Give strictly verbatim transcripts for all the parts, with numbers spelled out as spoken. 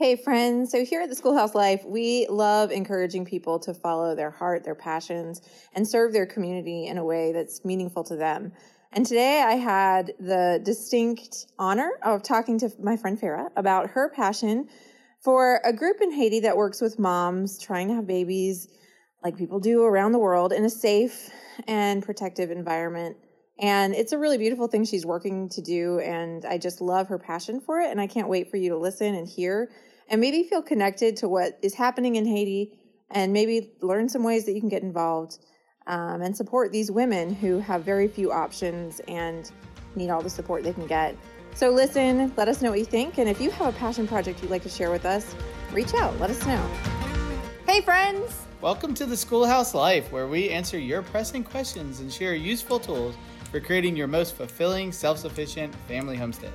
Hey friends, so here at The Schoolhouse Life, we love encouraging people to follow their heart, their passions, and serve their community in a way that's meaningful to them. And today I had the distinct honor of talking to my friend Farrah about her passion for a group in Haiti that works with moms trying to have babies like people do around the world in a safe and protective environment. And it's a really beautiful thing she's working to do, and I just love her passion for it, and I can't wait for you to listen and hear and maybe feel connected to what is happening in Haiti and maybe learn some ways that you can get involved um, and support these women who have very few options and need all the support they can get. So listen, let us know what you think, and if you have a passion project you'd like to share with us, reach out, let us know. Hey friends! Welcome to The Schoolhouse Life, where we answer your pressing questions and share useful tools for creating your most fulfilling, self-sufficient family homestead.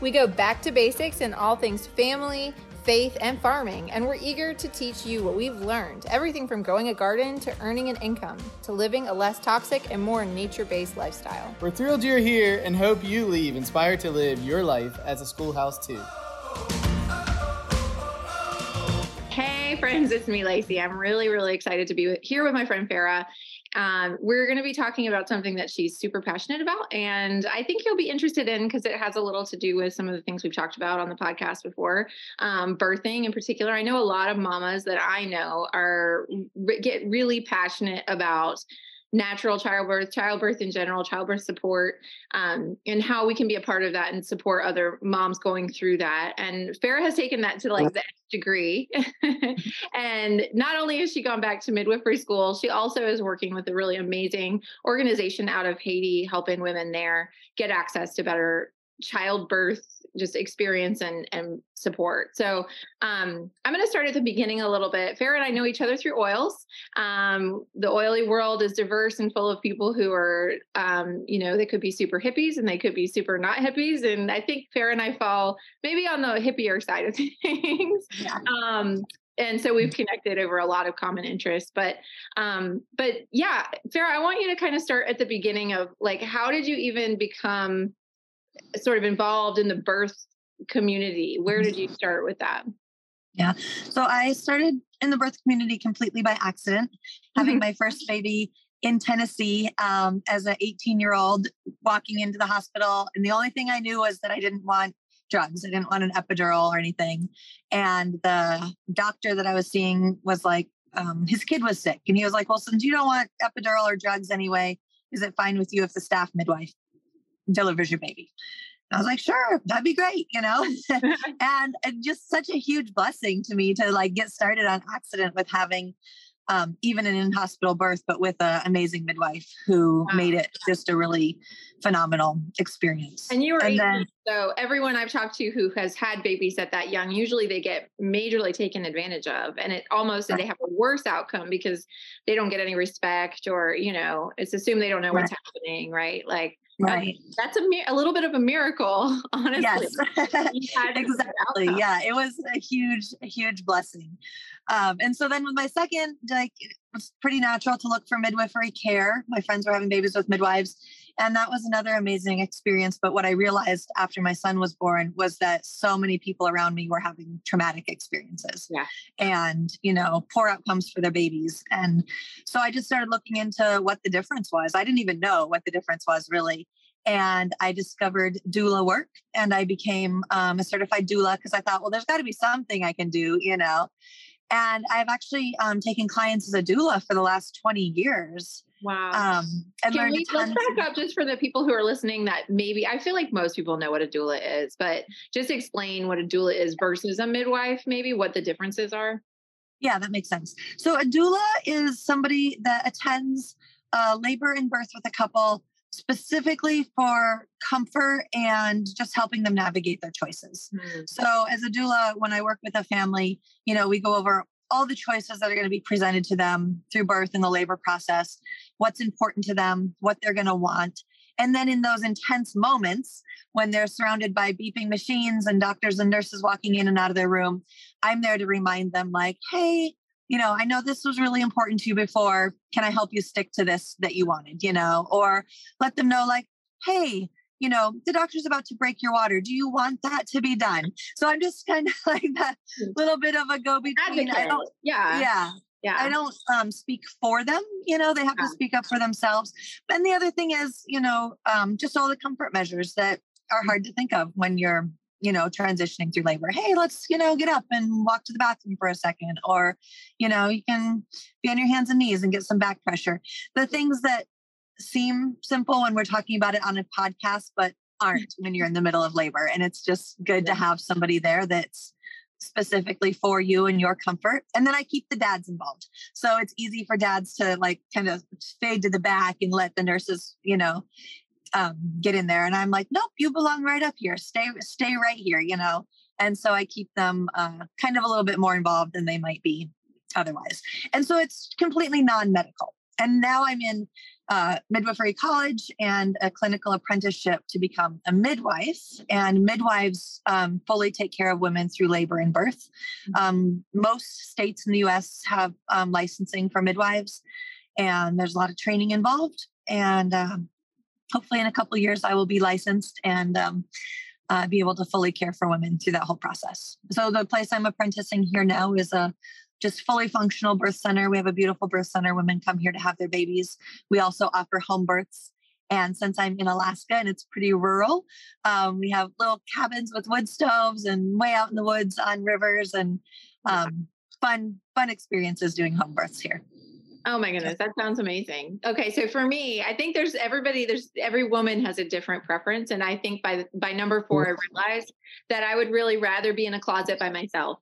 We go back to basics in all things family, faith, and farming, and we're eager to teach you what we've learned, everything from growing a garden to earning an income, to living a less toxic and more nature-based lifestyle. We're thrilled you're here and hope you leave inspired to live your life as a schoolhouse too. Hey friends, it's me, Lacey. I'm really, really excited to be here with my friend Farrah. Um, we're going to be talking about something that she's super passionate about, and I think you'll be interested in because it has a little to do with some of the things we've talked about on the podcast before, um, birthing in particular. I know a lot of mamas that I know are get really passionate about natural childbirth, childbirth in general, childbirth support, um, and how we can be a part of that and support other moms going through that. And Farrah has taken that to like the degree. And not only has she gone back to midwifery school, she also is working with a really amazing organization out of Haiti, helping women there get access to better childbirth just experience and, and support. So um, I'm going to start at the beginning a little bit. Farrah and I know each other through oils. Um, the oily world is diverse and full of people who are, um, you know, they could be super hippies and they could be super not hippies. And I think Farrah and I fall maybe on the hippier side of things. Yeah. Um, and so we've connected over a lot of common interests, but, um, but yeah, Farrah, I want you to kind of start at the beginning of like, how did you even become sort of involved in the birth community? Where did you start with that? Yeah. So I started in the birth community completely by accident, having my first baby in Tennessee um, as an eighteen year old walking into the hospital. And the only thing I knew was that I didn't want drugs. I didn't want an epidural or anything. And the doctor that I was seeing was like, um, his kid was sick. And he was like, well, since you don't want epidural or drugs anyway, is it fine with you if the staff midwife delivers your baby? And I was like, sure, that'd be great, you know? and, and just such a huge blessing to me to like get started on accident with having um, even an in-hospital birth, but with an amazing midwife who wow. made it just a really phenomenal experience. And you were and eighteen, then, so everyone I've talked to who has had babies at that young, usually they get majorly taken advantage of, and it almost, right. and they have a worse outcome because they don't get any respect or, you know, it's assumed they don't know what's right. happening, right? Like, Right. Um, that's a, mi- a little bit of a miracle, honestly. Yes, exactly. Yeah, it was a huge, huge blessing. Um, and so then with my second, like, it was pretty natural to look for midwifery care. My friends were having babies with midwives, and that was another amazing experience. But what I realized after my son was born was that so many people around me were having traumatic experiences yeah. and, you know, poor outcomes for their babies. And so I just started looking into what the difference was. I didn't even know what the difference was really. And I discovered doula work, and I became um, a certified doula because I thought, well, there's got to be something I can do, you know. And I've actually um, taken clients as a doula for the last twenty years. Wow. Um, and Can we let's back up just for the people who are listening that maybe, I feel like most people know what a doula is, but just explain what a doula is versus a midwife, maybe what the differences are. Yeah, that makes sense. So a doula is somebody that attends uh, labor and birth with a couple specifically for comfort and just helping them navigate their choices. Mm-hmm. So as a doula, when I work with a family, you know, we go over all the choices that are going to be presented to them through birth and the labor process, what's important to them, what they're going to want. And then in those intense moments, when they're surrounded by beeping machines and doctors and nurses walking in and out of their room, I'm there to remind them like, hey, you know, I know this was really important to you before. Can I help you stick to this that you wanted, you know, or let them know like, hey, you know, the doctor's about to break your water. Do you want that to be done? So I'm just kind of like that little bit of a go-between. I don't, yeah. Yeah. Yeah. I don't um, speak for them. You know, they have yeah. to speak up for themselves. And the other thing is, you know, um, just all the comfort measures that are hard to think of when you're, you know, transitioning through labor. Hey, let's, you know, get up and walk to the bathroom for a second. Or, you know, you can be on your hands and knees and get some back pressure. The things that seem simple when we're talking about it on a podcast, but aren't when you're in the middle of labor. And it's just good yeah. to have somebody there that's specifically for you and your comfort. And then I keep the dads involved. So it's easy for dads to like kind of fade to the back and let the nurses, you know, um, get in there. And I'm like, nope, you belong right up here. Stay, stay right here, you know? And so I keep them uh, kind of a little bit more involved than they might be otherwise. And so it's completely non-medical. And now I'm in uh, midwifery college and a clinical apprenticeship to become a midwife. And midwives um, fully take care of women through labor and birth. Um, most states in the U S have um, licensing for midwives, and there's a lot of training involved. And um, hopefully in a couple of years, I will be licensed and um, uh, be able to fully care for women through that whole process. So the place I'm apprenticing here now is a just fully functional birth center. We have a beautiful birth center. Women come here to have their babies. We also offer home births. And since I'm in Alaska and it's pretty rural, um, we have little cabins with wood stoves and way out in the woods on rivers and um, fun, fun experiences doing home births here. Oh my goodness. That sounds amazing. Okay. So for me, I think there's everybody, there's every woman has a different preference. And I think by, by number four, I realized that I would really rather be in a closet by myself.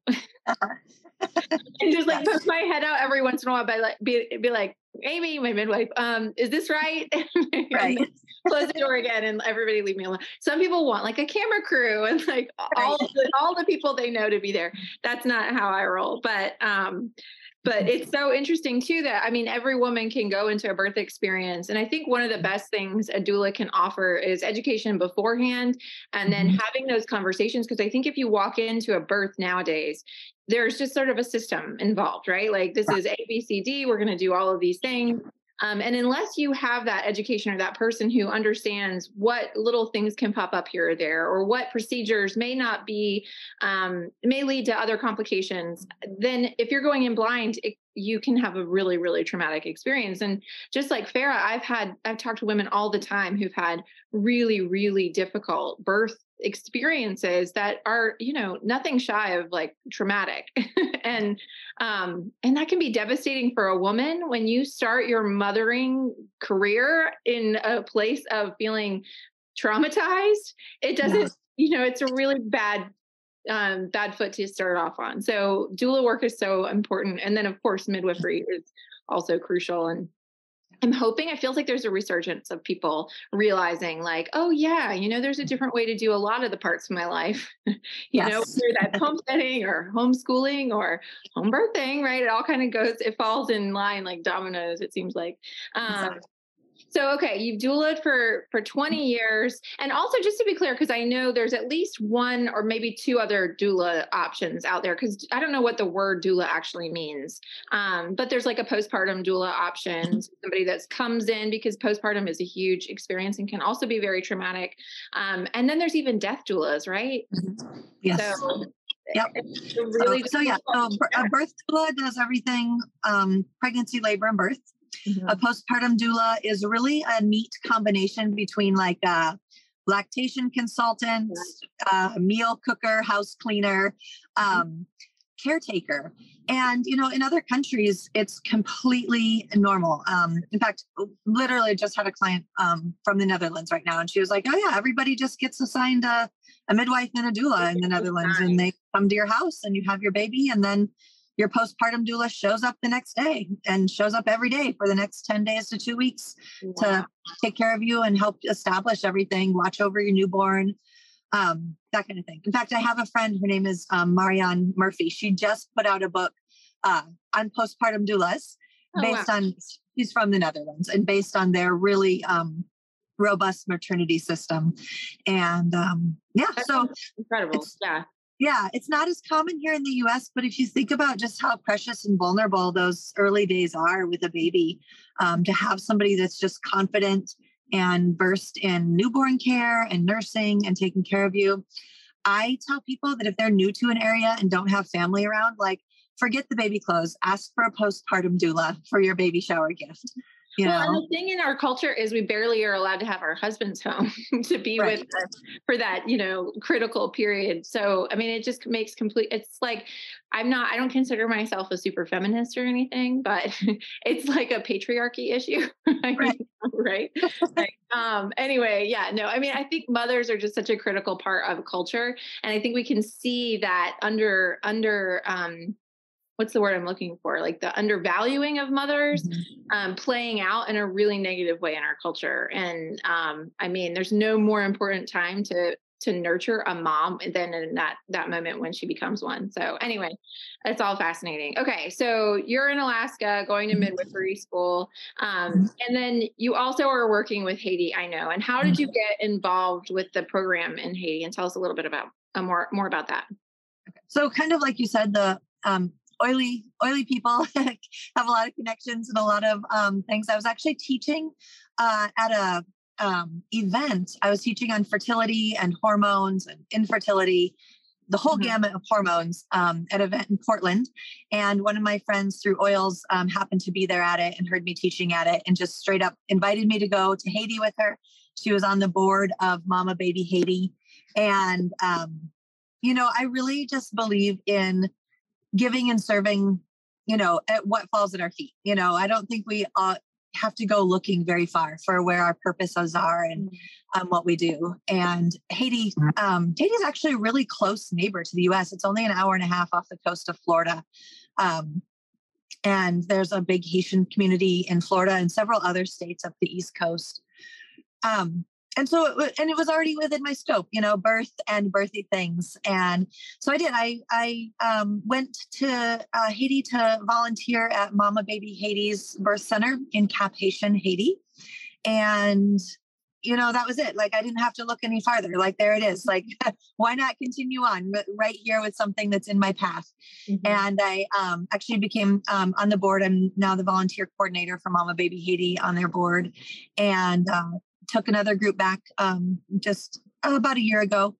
And just like poke my head out every once in a while by like be be like, Amy, my midwife, um, is this right? Right. Close the door again and everybody leave me alone. Some people want like a camera crew and like right. all the, all the people they know to be there. That's not how I roll. But um, but it's so interesting too that I mean every woman can go into a birth experience. And I think one of the best things a doula can offer is education beforehand and then mm-hmm. having those conversations, because I think if you walk into a birth nowadays, there's just sort of a system involved, right? Like this is A, B, C, D, we're going to do all of these things. Um, and unless you have that education or that person who understands what little things can pop up here or there, or what procedures may not be, um, may lead to other complications, then if you're going in blind, it, you can have a really, really traumatic experience. And just like Farrah, I've had, I've talked to women all the time who've had really, really difficult birth experiences that are, you know, nothing shy of like traumatic. and, um, and that can be devastating for a woman when you start your mothering career in a place of feeling traumatized. It doesn't, yeah. you know, it's a really bad, um, bad foot to start off on. So doula work is so important. And then of course, midwifery is also crucial. And I'm hoping, I feel like there's a resurgence of people realizing like, oh yeah, you know, there's a different way to do a lot of the parts of my life, you yes. know, whether that's homesteading or homeschooling or home birthing, right? It all kind of goes, it falls in line like dominoes, it seems like. Um, so, okay, you've doulaed for, for twenty years. And also just to be clear, because I know there's at least one or maybe two other doula options out there, because I don't know what the word doula actually means. Um, but there's like a postpartum doula option, somebody that comes in because postpartum is a huge experience and can also be very traumatic. Um, and then there's even death doulas, right? Yes. So, Yep. Really so, so yeah, so a birth doula does everything, um, pregnancy, labor, and birth. Mm-hmm. A postpartum doula is really a neat combination between like a lactation consultant, yeah. a meal cooker, house cleaner, um, caretaker. And, you know, in other countries, it's completely normal. Um, in fact, literally just had a client um, from the Netherlands right now. And she was like, oh yeah, everybody just gets assigned a, a midwife and a doula in the Netherlands. And they come to your house and you have your baby, and then your postpartum doula shows up the next day and shows up every day for the next ten days to two weeks wow. to take care of you and help establish everything, watch over your newborn, um, that kind of thing. In fact, I have a friend, her name is um, Marianne Murphy. She just put out a book uh, on postpartum doulas oh, based wow. on, she's from the Netherlands, and based on their really um, robust maternity system. And um, yeah, That's so incredible. Yeah. Yeah, it's not as common here in the U S, but if you think about just how precious and vulnerable those early days are with a baby, um, to have somebody that's just confident and versed in newborn care and nursing and taking care of you. I tell people that if they're new to an area and don't have family around, like, forget the baby clothes, ask for a postpartum doula for your baby shower gift. You well, know? And the thing in our culture is we barely are allowed to have our husbands home to be right. with us for that, you know, critical period. So, I mean, it just makes complete, it's like, I'm not, I don't consider myself a super feminist or anything, but it's like a patriarchy issue. Right. right? Like, um, anyway, yeah, no, I mean, I think mothers are just such a critical part of culture. And I think we can see that under, under, um, what's the word I'm looking for? Like the undervaluing of mothers, mm-hmm. um, playing out in a really negative way in our culture. And, um, I mean, there's no more important time to, to nurture a mom than in that, that moment when she becomes one. So anyway, it's all fascinating. Okay. So you're in Alaska going to midwifery school. Um, and then you also are working with Haiti, I know. And how did you get involved with the program in Haiti? And tell us a little bit about uh, more, more about that. Okay. So kind of like you said, the, um, Oily, oily people have a lot of connections and a lot of um, things. I was actually teaching uh, at a um, event. I was teaching on fertility and hormones and infertility, the whole mm-hmm. gamut of hormones um, at an event in Portland. And one of my friends through Oils um, happened to be there at it and heard me teaching at it and just straight up invited me to go to Haiti with her. She was on the board of Mama Baby Haiti. And, um, you know, I really just believe in giving and serving, you know, at what falls at our feet. You know, I don't think we uh, have to go looking very far for where our purposes are and um, what we do. And Haiti, um, Haiti is actually a really close neighbor to the U S. It's only an hour and a half off the coast of Florida. Um, and there's a big Haitian community in Florida and several other states up the East Coast. Um, And so, it, and it was already within my scope, you know, birth and birthy things. And so I did, I, I um, went to uh, Haiti to volunteer at Mama Baby Haiti's birth center in Cap-Haïtien, Haiti. And, you know, that was it. Like, I didn't have to look any farther. Like, there it is. Like, why not continue on right here with something that's in my path? Mm-hmm. And I um, actually became um, on the board. I'm now the volunteer coordinator for Mama Baby Haiti on their board. And, um, took another group back um, just uh, about a year ago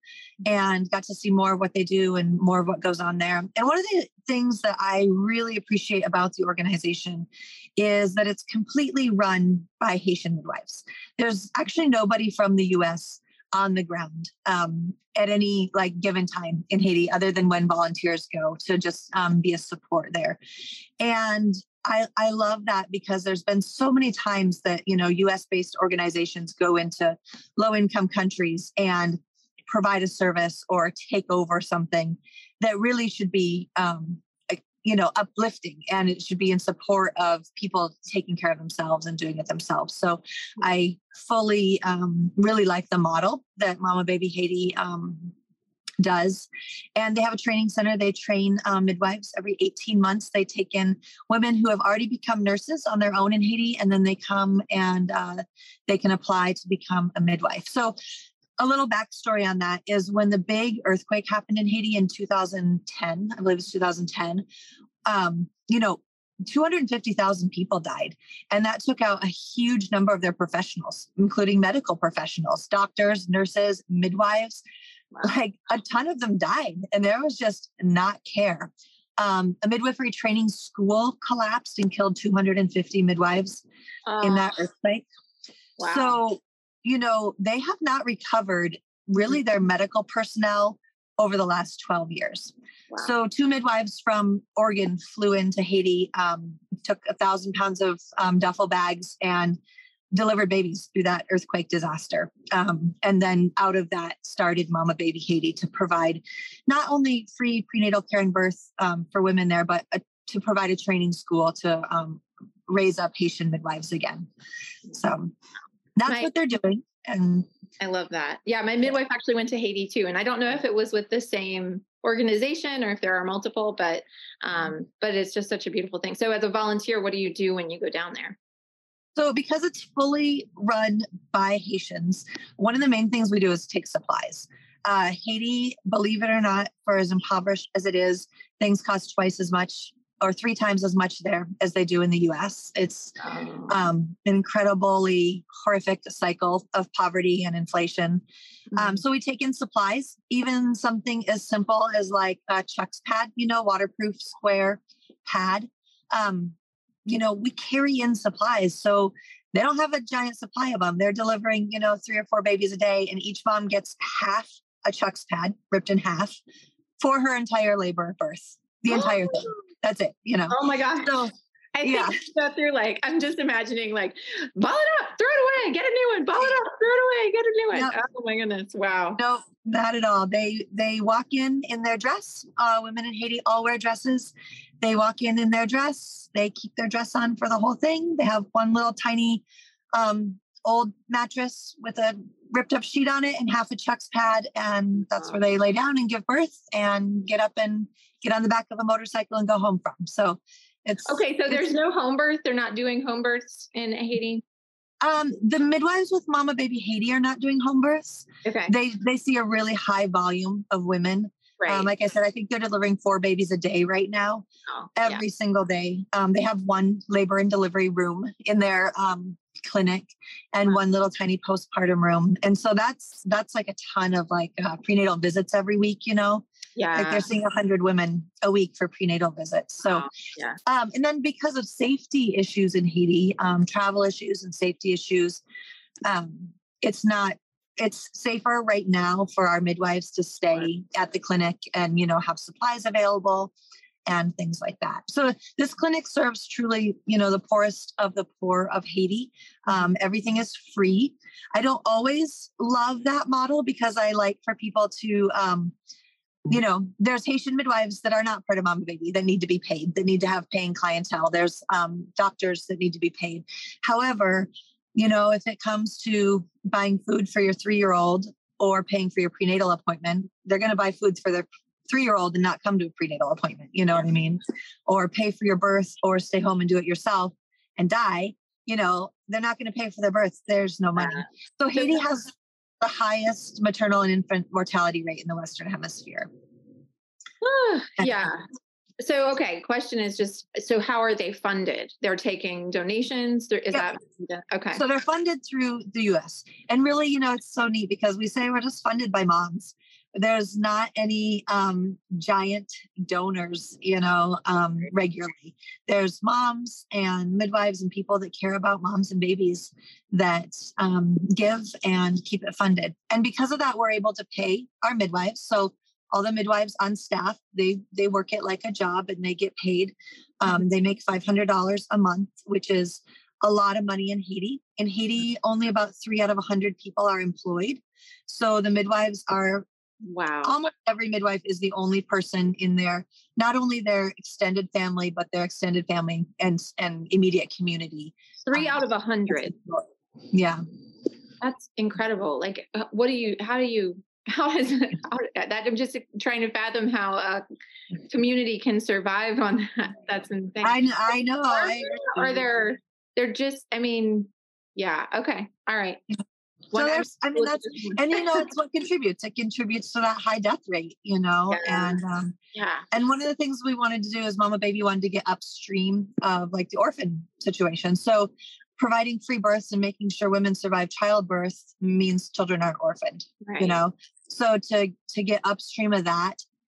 and got to see more of what they do and more of what goes on there. And one of the things that I really appreciate about the organization is that it's completely run by Haitian midwives. There's actually nobody from the U S on the ground um, at any like given time in Haiti, other than when volunteers go to just um, be a support there. And I, I love that because there's been so many times that, you know, U S-based organizations go into low-income countries and provide a service or take over something that really should be, um, you know, uplifting, and it should be in support of people taking care of themselves and doing it themselves. So I fully um, really like the model that Mama Baby Haiti um does. And they have a training center. They train um, midwives every eighteen months. They take in women who have already become nurses on their own in Haiti, and then they come and uh, they can apply to become a midwife. So a little backstory on that is when the big earthquake happened in Haiti in two thousand ten, I believe it's two thousand ten, um, you know, two hundred fifty thousand people died, and that took out a huge number of their professionals, including medical professionals, doctors, nurses, midwives. Wow. Like a ton of them died, and there was just not care. Um, a midwifery training school collapsed and killed two hundred fifty midwives uh, in that earthquake. Wow. So, you know, they have not recovered really their medical personnel over the last twelve years. Wow. So two midwives from Oregon flew into Haiti, um, took a thousand pounds of um, duffel bags and delivered babies through that earthquake disaster. Um, and then out of that started Mama Baby Haiti to provide not only free prenatal care and birth um, for women there, but a, to provide a training school to um, raise up Haitian midwives again. So that's my, what they're doing. And I love that. Yeah. My midwife actually went to Haiti too. And I don't know if it was with the same organization or if there are multiple, but, um, but it's just such a beautiful thing. So as a volunteer, what do you do when you go down there? So because it's fully run by Haitians, one of the main things we do is take supplies. Uh, Haiti, believe it or not, for as impoverished as it is, things cost twice as much or three times as much there as they do in the U S. It's oh. um, incredibly horrific cycle of poverty and inflation. Mm-hmm. Um, so we take in supplies, even something as simple as like a Chuck's pad, you know, waterproof square pad. Um, you know, we carry in supplies. So they don't have a giant supply of them. They're delivering, you know, three or four babies a day, and each mom gets half a Chuck's pad ripped in half for her entire labor birth. The entire thing. That's it, you know. Oh my gosh. So I think yeah. so through like, I'm just imagining like, ball it up, throw it away, get a new one, ball it up, throw it away, get a new one. Nope. Oh my goodness. Wow. No, not at all. They they walk in in their dress. Uh, women in Haiti all wear dresses. They walk in in their dress. They keep their dress on for the whole thing. They have one little tiny um, old mattress with a ripped up sheet on it and half a Chuck's pad. And that's where they lay down and give birth and get up and get on the back of a motorcycle and go home from. So it's okay. So there's no home birth. They're not doing home births in Haiti. Um, the midwives with Mama Baby Haiti are not doing home births. Okay. They, they see a really high volume of women. Right. Um, like I said, I think they're delivering four babies a day right now, oh, every yeah. single day. Um, they have one labor and delivery room in their, um, clinic and one little tiny postpartum room. And so that's, that's like a ton of like uh, prenatal visits every week, you know, yeah. like they're seeing a hundred women a week for prenatal visits. So, oh, yeah. um, and then because of safety issues in Haiti, um, travel issues and safety issues, um, it's not, it's safer right now for our midwives to stay at the clinic and, you know, have supplies available and things like that. So this clinic serves truly, you know, the poorest of the poor of Haiti. Um, everything is free. I don't always love that model because I like for people to, um, you know, there's Haitian midwives that are not part of Mama Baby that need to be paid, that need to have paying clientele. There's um, doctors that need to be paid. However, you know, if it comes to buying food for your three-year-old or paying for your prenatal appointment, they're going to buy food for their three-year-old and not come to a prenatal appointment, you know what I mean? Or pay for your birth or stay home and do it yourself and die, you know, they're not going to pay for their birth. There's no money. So Haiti has the highest maternal and infant mortality rate in the Western Hemisphere. Yeah. So, okay. Question is just, so how are they funded? They're taking donations? Is yeah. that okay? So they're funded through the U S and really, you know, it's so neat because we say we're just funded by moms. There's not any um, giant donors, you know, um, regularly. There's moms and midwives and people that care about moms and babies that um, give and keep it funded. And because of that, we're able to pay our midwives. So all the midwives on staff, they they work it like a job and they get paid. Um, they make five hundred dollars a month, which is a lot of money in Haiti. In Haiti, only about three out of one hundred people are employed. So the midwives are... Wow. Almost every midwife is the only person in their, not only their extended family, but their extended family and, and immediate community. Three um, out of a hundred. Yeah. That's incredible. Like, what do you, how do you, how is how, that? I'm just trying to fathom how a community can survive on that. That's insane. I, I know. Are, I, are there, they're just, I mean, yeah. Okay. All right. So there's, I mean, that's, and you know, it's what contributes, it contributes to that high death rate, you know, yeah. and, um, yeah. and one of the things we wanted to do is Mama Baby wanted to get upstream of like the orphan situation. So providing free births and making sure women survive childbirth means children aren't orphaned, right. you know? So to, to get upstream of that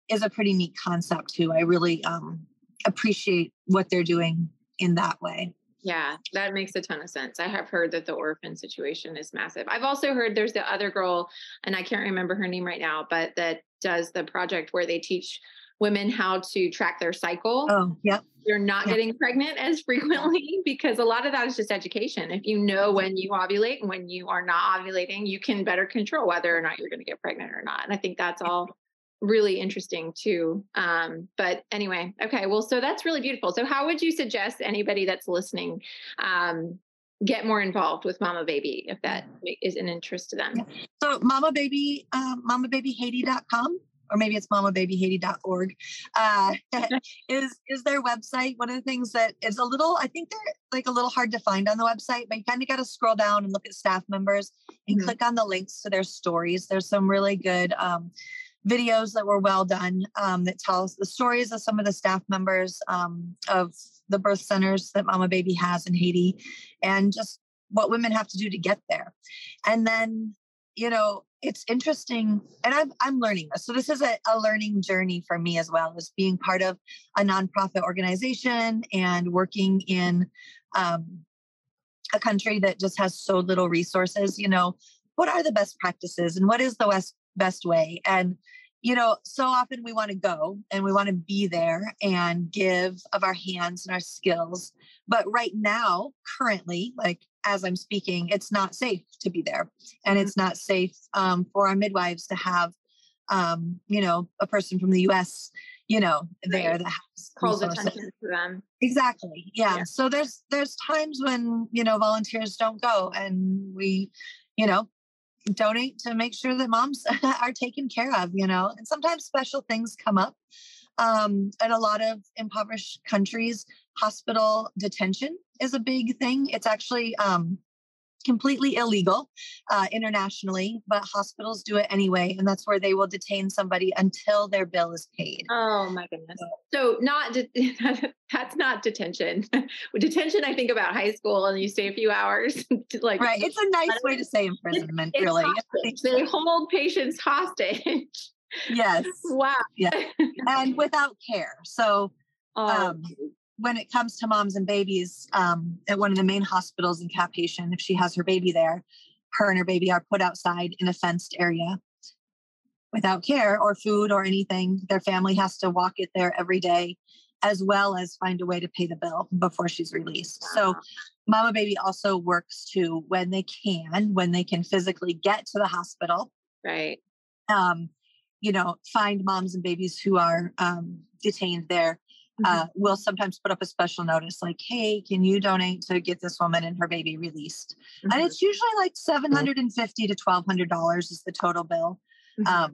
is a pretty neat concept too. I really, um, appreciate what they're doing in that way. Yeah, that makes a ton of sense. I have heard that the orphan situation is massive. I've also heard there's the other girl, and I can't remember her name right now, but that does the project where they teach women how to track their cycle. Oh, yeah. You're not yeah. getting pregnant as frequently because a lot of that is just education. If you know when you ovulate and when you are not ovulating, you can better control whether or not you're going to get pregnant or not. And I think that's all really interesting too. Um, but anyway, okay. Well, so that's really beautiful. So how would you suggest anybody that's listening, um, get more involved with Mama Baby if that is an interest to them? So Mama Baby, uh, Mama Baby Haiti dot com, or maybe it's Mama Baby Haiti dot org, uh, is, is their website. One of the things that is a little, I think they're like a little hard to find on the website, but you kind of got to scroll down and look at staff members and mm-hmm. click on the links to their stories. There's some really good, um, videos that were well done um, that tell us the stories of some of the staff members um, of the birth centers that Mama Baby has in Haiti, and just what women have to do to get there. And then, you know, it's interesting, and I'm, I'm learning this. So this is a, a learning journey for me as well, as being part of a nonprofit organization and working in um, a country that just has so little resources. You know, what are the best practices and what is the best, best way? And, you know, so often we want to go and we want to be there and give of our hands and our skills. But right now, currently, like as I'm speaking, it's not safe to be there. And it's not safe um, for our midwives to have, um, you know, a person from the U S, you know, there that has calls attention to them. Exactly. Yeah. yeah. So there's, there's times when, you know, volunteers don't go, and we, you know, donate to make sure that moms are taken care of, you know, and sometimes special things come up. Um, in a lot of impoverished countries, hospital detention is a big thing. It's actually um, completely illegal uh, internationally, but hospitals do it anyway. And that's where they will detain somebody until their bill is paid. Oh my goodness. So not, de- that's not detention. Detention, I think about high school, and you stay a few hours. like Right. It's a nice way to say imprisonment, it's really. Hostage. They hold patients hostage. Yes. Wow. Yeah. And without care. So um, oh. when it comes to moms and babies, um, at one of the main hospitals in Cap-Haïtien, if she has her baby there, her and her baby are put outside in a fenced area without care or food or anything. Their family has to walk it there every day, as well as find a way to pay the bill before she's released. Wow. So Mama Baby also works to, when they can, when they can physically get to the hospital. Right. Um, you know, find moms and babies who are um, detained there. Uh, mm-hmm. We'll sometimes put up a special notice like, hey, can you donate to get this woman and her baby released? Mm-hmm. And it's usually like seven hundred fifty dollars to twelve hundred dollars is the total bill um, mm-hmm.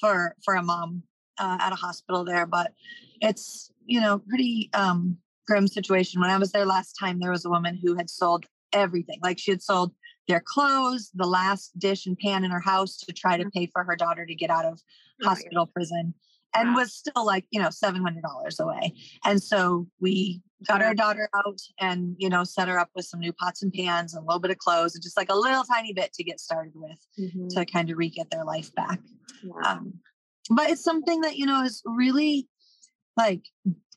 for for a mom uh, at a hospital there. But it's, you know, pretty um, grim situation. When I was there last time, there was a woman who had sold everything. Like she had sold their clothes, the last dish and pan in her house to try to pay for her daughter to get out of hospital prison, and was still like, you know, seven hundred dollars away. And so we got our daughter out and, you know, set her up with some new pots and pans and a little bit of clothes and just like a little tiny bit to get started with mm-hmm. to kind of re-get their life back. Wow. Um, but it's something that, you know, is really like,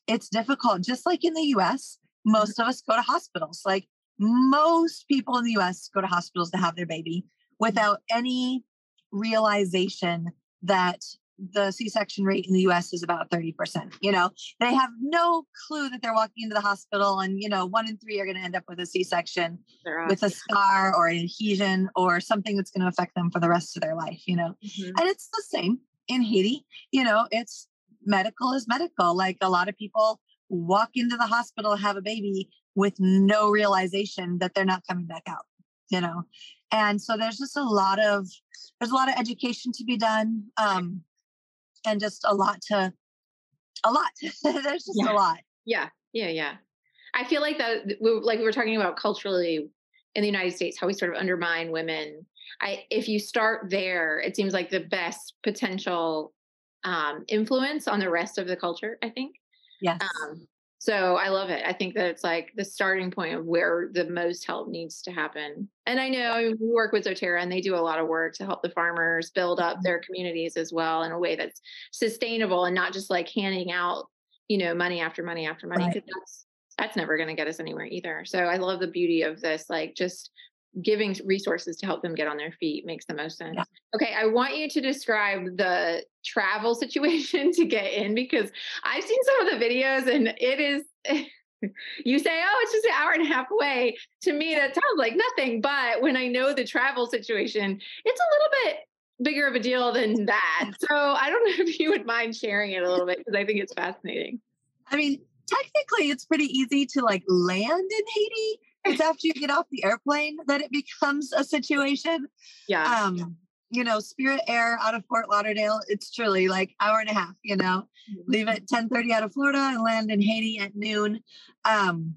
it's difficult. Just like in the U S, most mm-hmm. of us go to hospitals. Like, most people in the U S go to hospitals to have their baby without any realization that the C-section rate in the U S is about thirty percent. You know, they have no clue that they're walking into the hospital and, you know, one in three are going to end up with a C-section with a scar or an adhesion or something that's going to affect them for the rest of their life, you know. Mm-hmm. And it's the same in Haiti. You know, it's medical is medical. Like a lot of people walk into the hospital, have a baby with no realization that they're not coming back out, you know? And so there's just a lot of, there's a lot of education to be done. Um, and just a lot to, a lot, there's just yeah. a lot. Yeah. Yeah. Yeah. I feel like that, like we were talking about culturally in the United States, how we sort of undermine women. I, if you start there, it seems like the best potential, um, influence on the rest of the culture, I think. Yes. Um, so I love it. I think that it's like the starting point of where the most help needs to happen. And I know I mean, we work with Zotera, and they do a lot of work to help the farmers build up their communities as well in a way that's sustainable and not just like handing out, you know, money after money after money. Right. 'Cause that's, that's never going to get us anywhere either. So I love the beauty of this, like just giving resources to help them get on their feet makes the most sense. Yeah. Okay. I want you to describe the travel situation to get in, because I've seen some of the videos and it is, you say, oh, it's just an hour and a half away. To me, that sounds like nothing. But when I know the travel situation, it's a little bit bigger of a deal than that. So I don't know if you would mind sharing it a little bit, because I think it's fascinating. I mean, technically it's pretty easy to like land in Haiti. It's after you get off the airplane that it becomes a situation. Yeah. Um, you know, Spirit Air out of Fort Lauderdale, it's truly like hour and a half, you know, mm-hmm. leave at ten thirty out of Florida and land in Haiti at noon. Um,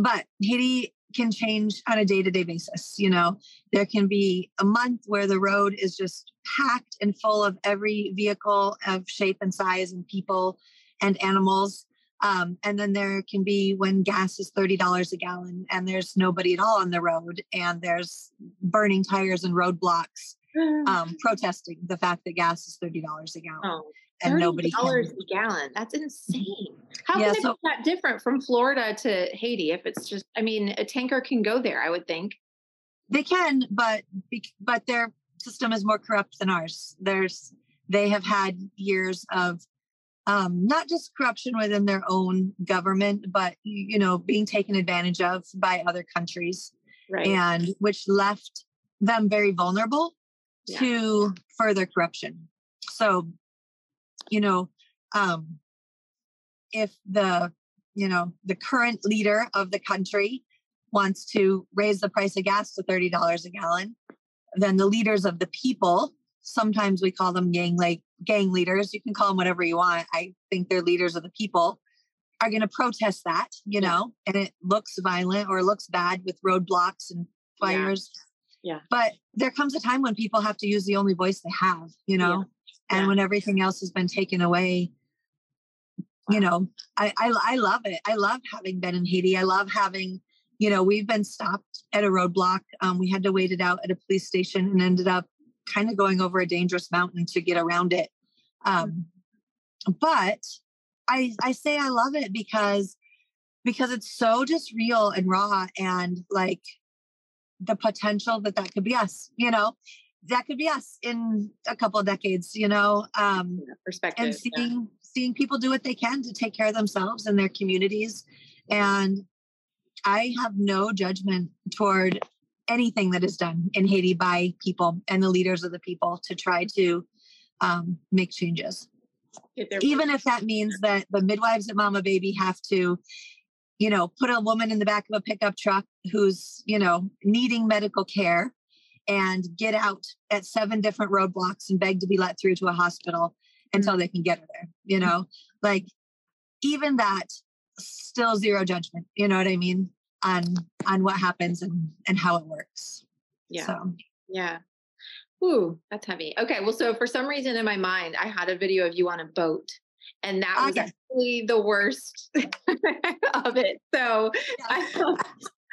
but Haiti can change on a day-to-day basis. You know, there can be a month where the road is just packed and full of every vehicle of shape and size and people and animals. Um, and then there can be when gas is thirty dollars a gallon and there's nobody at all on the road and there's burning tires and roadblocks um, protesting the fact that gas is thirty dollars a gallon. Oh. And nobody dollars a gallon. That's insane. How yeah, can it so, be that different from Florida to Haiti? If it's just, I mean, a tanker can go there, I would think. They can, but but their system is more corrupt than ours. There's they have had years of um, not just corruption within their own government, but you know, being taken advantage of by other countries, right? And which left them very vulnerable yeah. to further corruption. So. You know, um, if the, you know, the current leader of the country wants to raise the price of gas to thirty dollars a gallon, then the leaders of the people, sometimes we call them gang, like gang leaders. You can call them whatever you want. I think they're leaders of the people are going to protest that, you know, and it looks violent or looks bad with roadblocks and fires. Yeah. yeah. But there comes a time when people have to use the only voice they have, you know. Yeah. And yeah. when everything else has been taken away, you know, I, I I love it. I love having been in Haiti. I love having, you know, we've been stopped at a roadblock. Um, we had to wait it out at a police station and ended up kind of going over a dangerous mountain to get around it. Um, but I I say I love it because because it's so just real and raw and like the potential that that could be us, you know. That could be us in a couple of decades, you know, um, perspective, and seeing, yeah. seeing people do what they can to take care of themselves and their communities. And I have no judgment toward anything that is done in Haiti by people and the leaders of the people to try to um, make changes. Even if that means that the midwives at Mama Baby have to, you know, put a woman in the back of a pickup truck who's, you know, needing medical care and get out at seven different roadblocks and beg to be let through to a hospital until they can get her there, you know, like even that still zero judgment, you know what I mean? On, on what happens and, and how it works. Yeah. So. Yeah. Ooh, that's heavy. Okay. Well, so for some reason in my mind, I had a video of you on a boat and that was okay. actually the worst of it. So yeah. I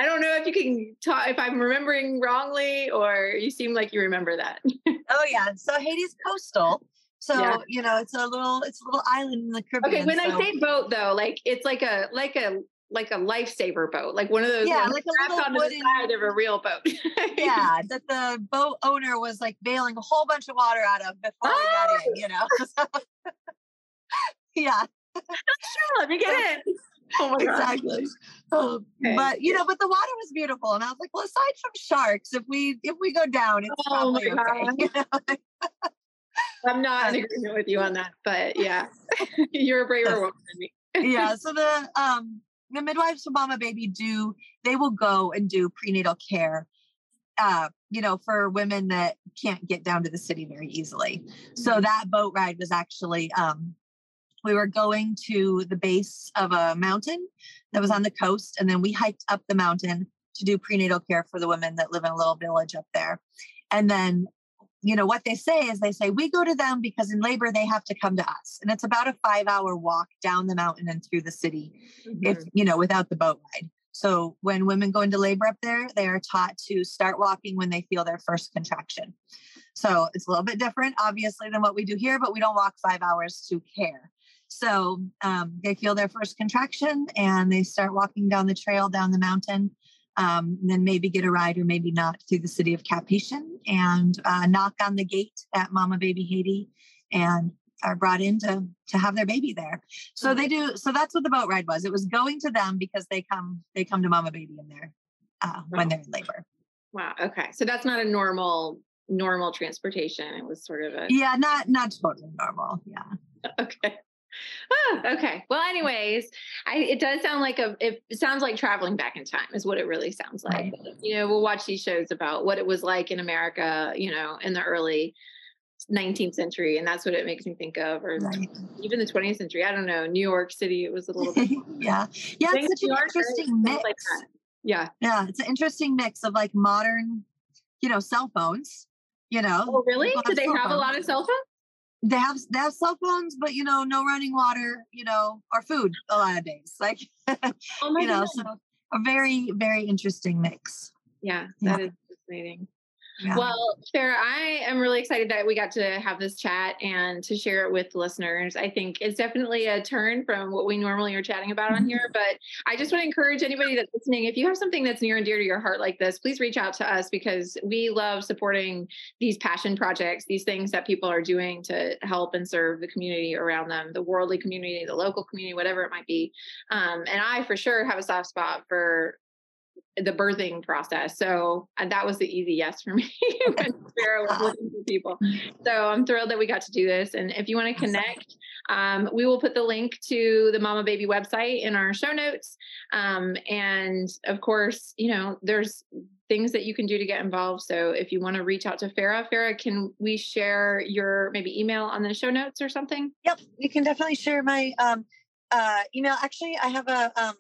I don't know if you can talk, if I'm remembering wrongly, or you seem like you remember that. Oh yeah. So Haiti's coastal. So, yeah. you know, it's a little, it's a little island in the Caribbean. Okay. When so. I say boat though, like it's like a, like a, like a lifesaver boat, like one of those yeah, like strapped onto wooden, the side of a real boat. yeah. That the boat owner was like bailing a whole bunch of water out of before oh! we got in, you know? So, yeah. Sure. Let me get in. Oh my exactly. Um, okay. But you know, but the water was beautiful, and I was like, well, aside from sharks, if we if we go down, it's oh probably okay. You know? I'm not in agreement with you on that, but yeah, you're a braver woman than me. Yeah. So the um the midwives from Mama Baby do they will go and do prenatal care, uh, you know, for women that can't get down to the city very easily. So that boat ride was actually um. We were going to the base of a mountain that was on the coast. And then we hiked up the mountain to do prenatal care for the women that live in a little village up there. And then, you know, what they say is they say, we go to them because in labor, they have to come to us. And it's about a five hour walk down the mountain and through the city, mm-hmm. if you know, without the boat ride. So when women go into labor up there, they are taught to start walking when they feel their first contraction. So it's a little bit different, obviously, than what we do here, but we don't walk five hours to care. So um, they feel their first contraction and they start walking down the trail, down the mountain, um, and then maybe get a ride or maybe not through the city of Cap-Haïtien and uh, knock on the gate at Mama Baby Haiti and are brought in to, to have their baby there. So they do. So that's what the boat ride was. It was going to them because they come they come to Mama Baby in there uh, wow. when they're in labor. Wow. Okay. So that's not a normal normal transportation. It was sort of a yeah, not not totally normal. Yeah. Okay. Oh, okay. Well, anyways, I, it does sound like a, it sounds like traveling back in time is what it really sounds like. Right. You know, we'll watch these shows about what it was like in America, you know, in the early nineteenth century. And that's what it makes me think of, or right. even the twentieth century. I don't know. New York City, it was a little bit. yeah. Yeah. It's such an interesting mix. Like Yeah. Yeah. It's an interesting mix of like modern, you know, cell phones, you know. Oh, really? Do they have a lot of cell phones? They have, they have cell phones, but, you know, no running water, you know, or food a lot of days. Like, oh my you know, so a very, very interesting mix. Yeah, that yeah. is fascinating. Yeah. Well, Farrah, I am really excited that we got to have this chat and to share it with listeners. I think it's definitely a turn from what we normally are chatting about on here, but I just want to encourage anybody that's listening, if you have something that's near and dear to your heart like this, please reach out to us because we love supporting these passion projects, these things that people are doing to help and serve the community around them, the worldly community, the local community, whatever it might be. Um, and I for sure have a soft spot for the birthing process. So uh, that was the easy yes for me when Farrah was looking for people. So I'm thrilled that we got to do this. And if you want to connect, um, we will put the link to the Mama Baby website in our show notes. Um, and of course, you know, there's things that you can do to get involved. So if you want to reach out to Farrah, Farrah, can we share your maybe email on the show notes or something? Yep. You can definitely share my um, uh, email. Actually, I have a um,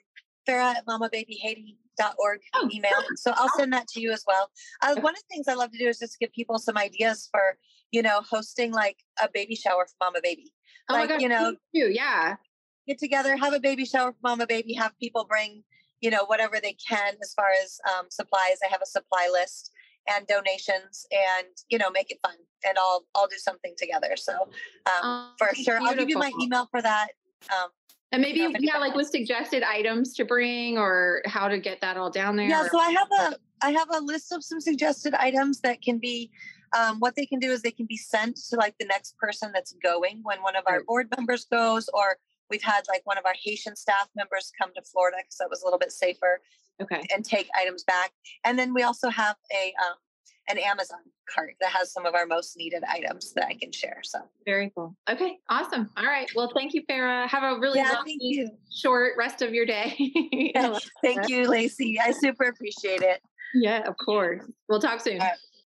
Farrah at Mama Baby Haiti dot org oh, email. So I'll send that to you as well. Uh, okay. One of the things I love to do is just give people some ideas for, you know, hosting like a baby shower for Mama Baby. Oh like, my God, you know, you. yeah. Get together, have a baby shower for Mama Baby, have people bring, you know, whatever they can as far as um, supplies. I have a supply list and donations and, you know, make it fun and I'll, I'll do something together. So um, oh, for sure. Beautiful. I'll give you my email for that. Um, And maybe, you know, yeah, like with suggested items to bring or how to get that all down there. Yeah, so I have a I have a list of some suggested items that can be, um, what they can do is they can be sent to like the next person that's going when one of our board members goes, or we've had like one of our Haitian staff members come to Florida because that was a little bit safer. Okay. And take items back. And then we also have a um, an Amazon cart that has some of our most needed items that I can share. So very cool. Okay. Awesome. All right. Well, thank you, Farrah. Have a really yeah, lovely, short rest of your day. Thank you, Lacey. I super appreciate it. Yeah, of course. We'll talk soon.